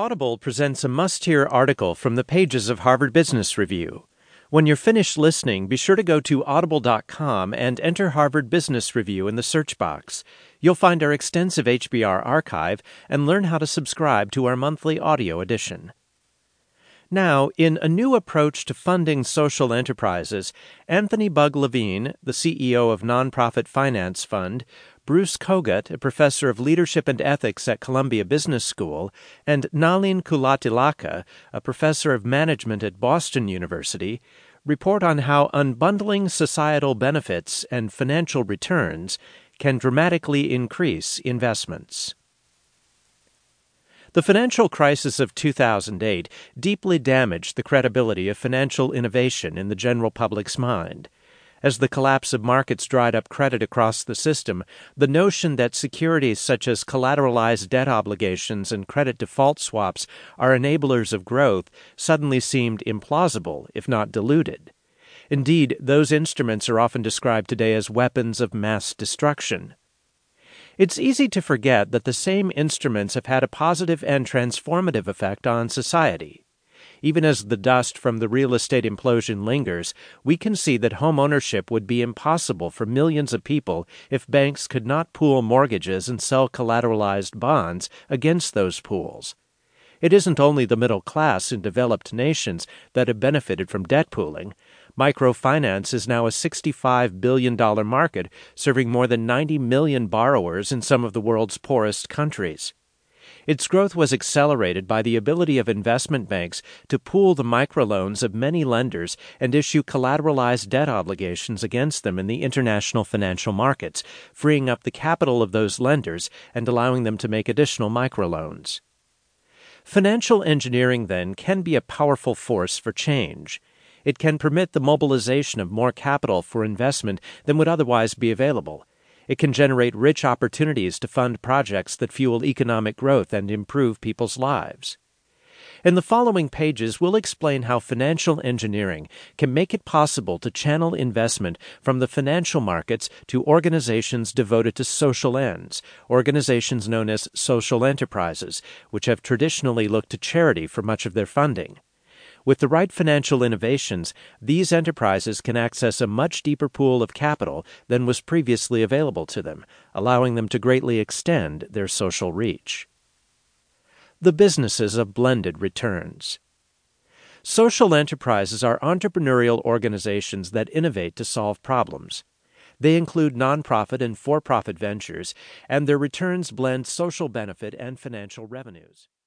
Audible presents a must-hear article from the pages of Harvard Business Review. When you're finished listening, be sure to go to audible.com and enter Harvard Business Review in the search box. You'll find our extensive HBR archive and learn how to subscribe to our monthly audio edition. Now, in A New Approach to Funding Social Enterprises, Anthony Bugg-Levine, the CEO of Nonprofit Finance Fund, Bruce Kogut, a professor of leadership and ethics at Columbia Business School, and Nalin Kulatilaka, a professor of management at Boston University, report on how unbundling societal benefits and financial returns can dramatically increase investments. The financial crisis of 2008 deeply damaged the credibility of financial innovation in the general public's mind. As the collapse of markets dried up credit across the system, the notion that securities such as collateralized debt obligations and credit default swaps are enablers of growth suddenly seemed implausible, if not diluted. Indeed, those instruments are often described today as weapons of mass destruction. It's easy to forget that the same instruments have had a positive and transformative effect on society. Even as the dust from the real estate implosion lingers, we can see that home ownership would be impossible for millions of people if banks could not pool mortgages and sell collateralized bonds against those pools. It isn't only the middle class in developed nations that have benefited from debt pooling. Microfinance is now a $65 billion market, serving more than 90 million borrowers in some of the world's poorest countries. Its growth was accelerated by the ability of investment banks to pool the microloans of many lenders and issue collateralized debt obligations against them in the international financial markets, freeing up the capital of those lenders and allowing them to make additional microloans. Financial engineering, then, can be a powerful force for change. It can permit the mobilization of more capital for investment than would otherwise be available. It can generate rich opportunities to fund projects that fuel economic growth and improve people's lives. In the following pages, we'll explain how financial engineering can make it possible to channel investment from the financial markets to organizations devoted to social ends, organizations known as social enterprises, which have traditionally looked to charity for much of their funding. With the right financial innovations, these enterprises can access a much deeper pool of capital than was previously available to them, allowing them to greatly extend their social reach. The businesses of blended returns. Social enterprises are entrepreneurial organizations that innovate to solve problems. They include nonprofit and for-profit ventures, and their returns blend social benefit and financial revenues.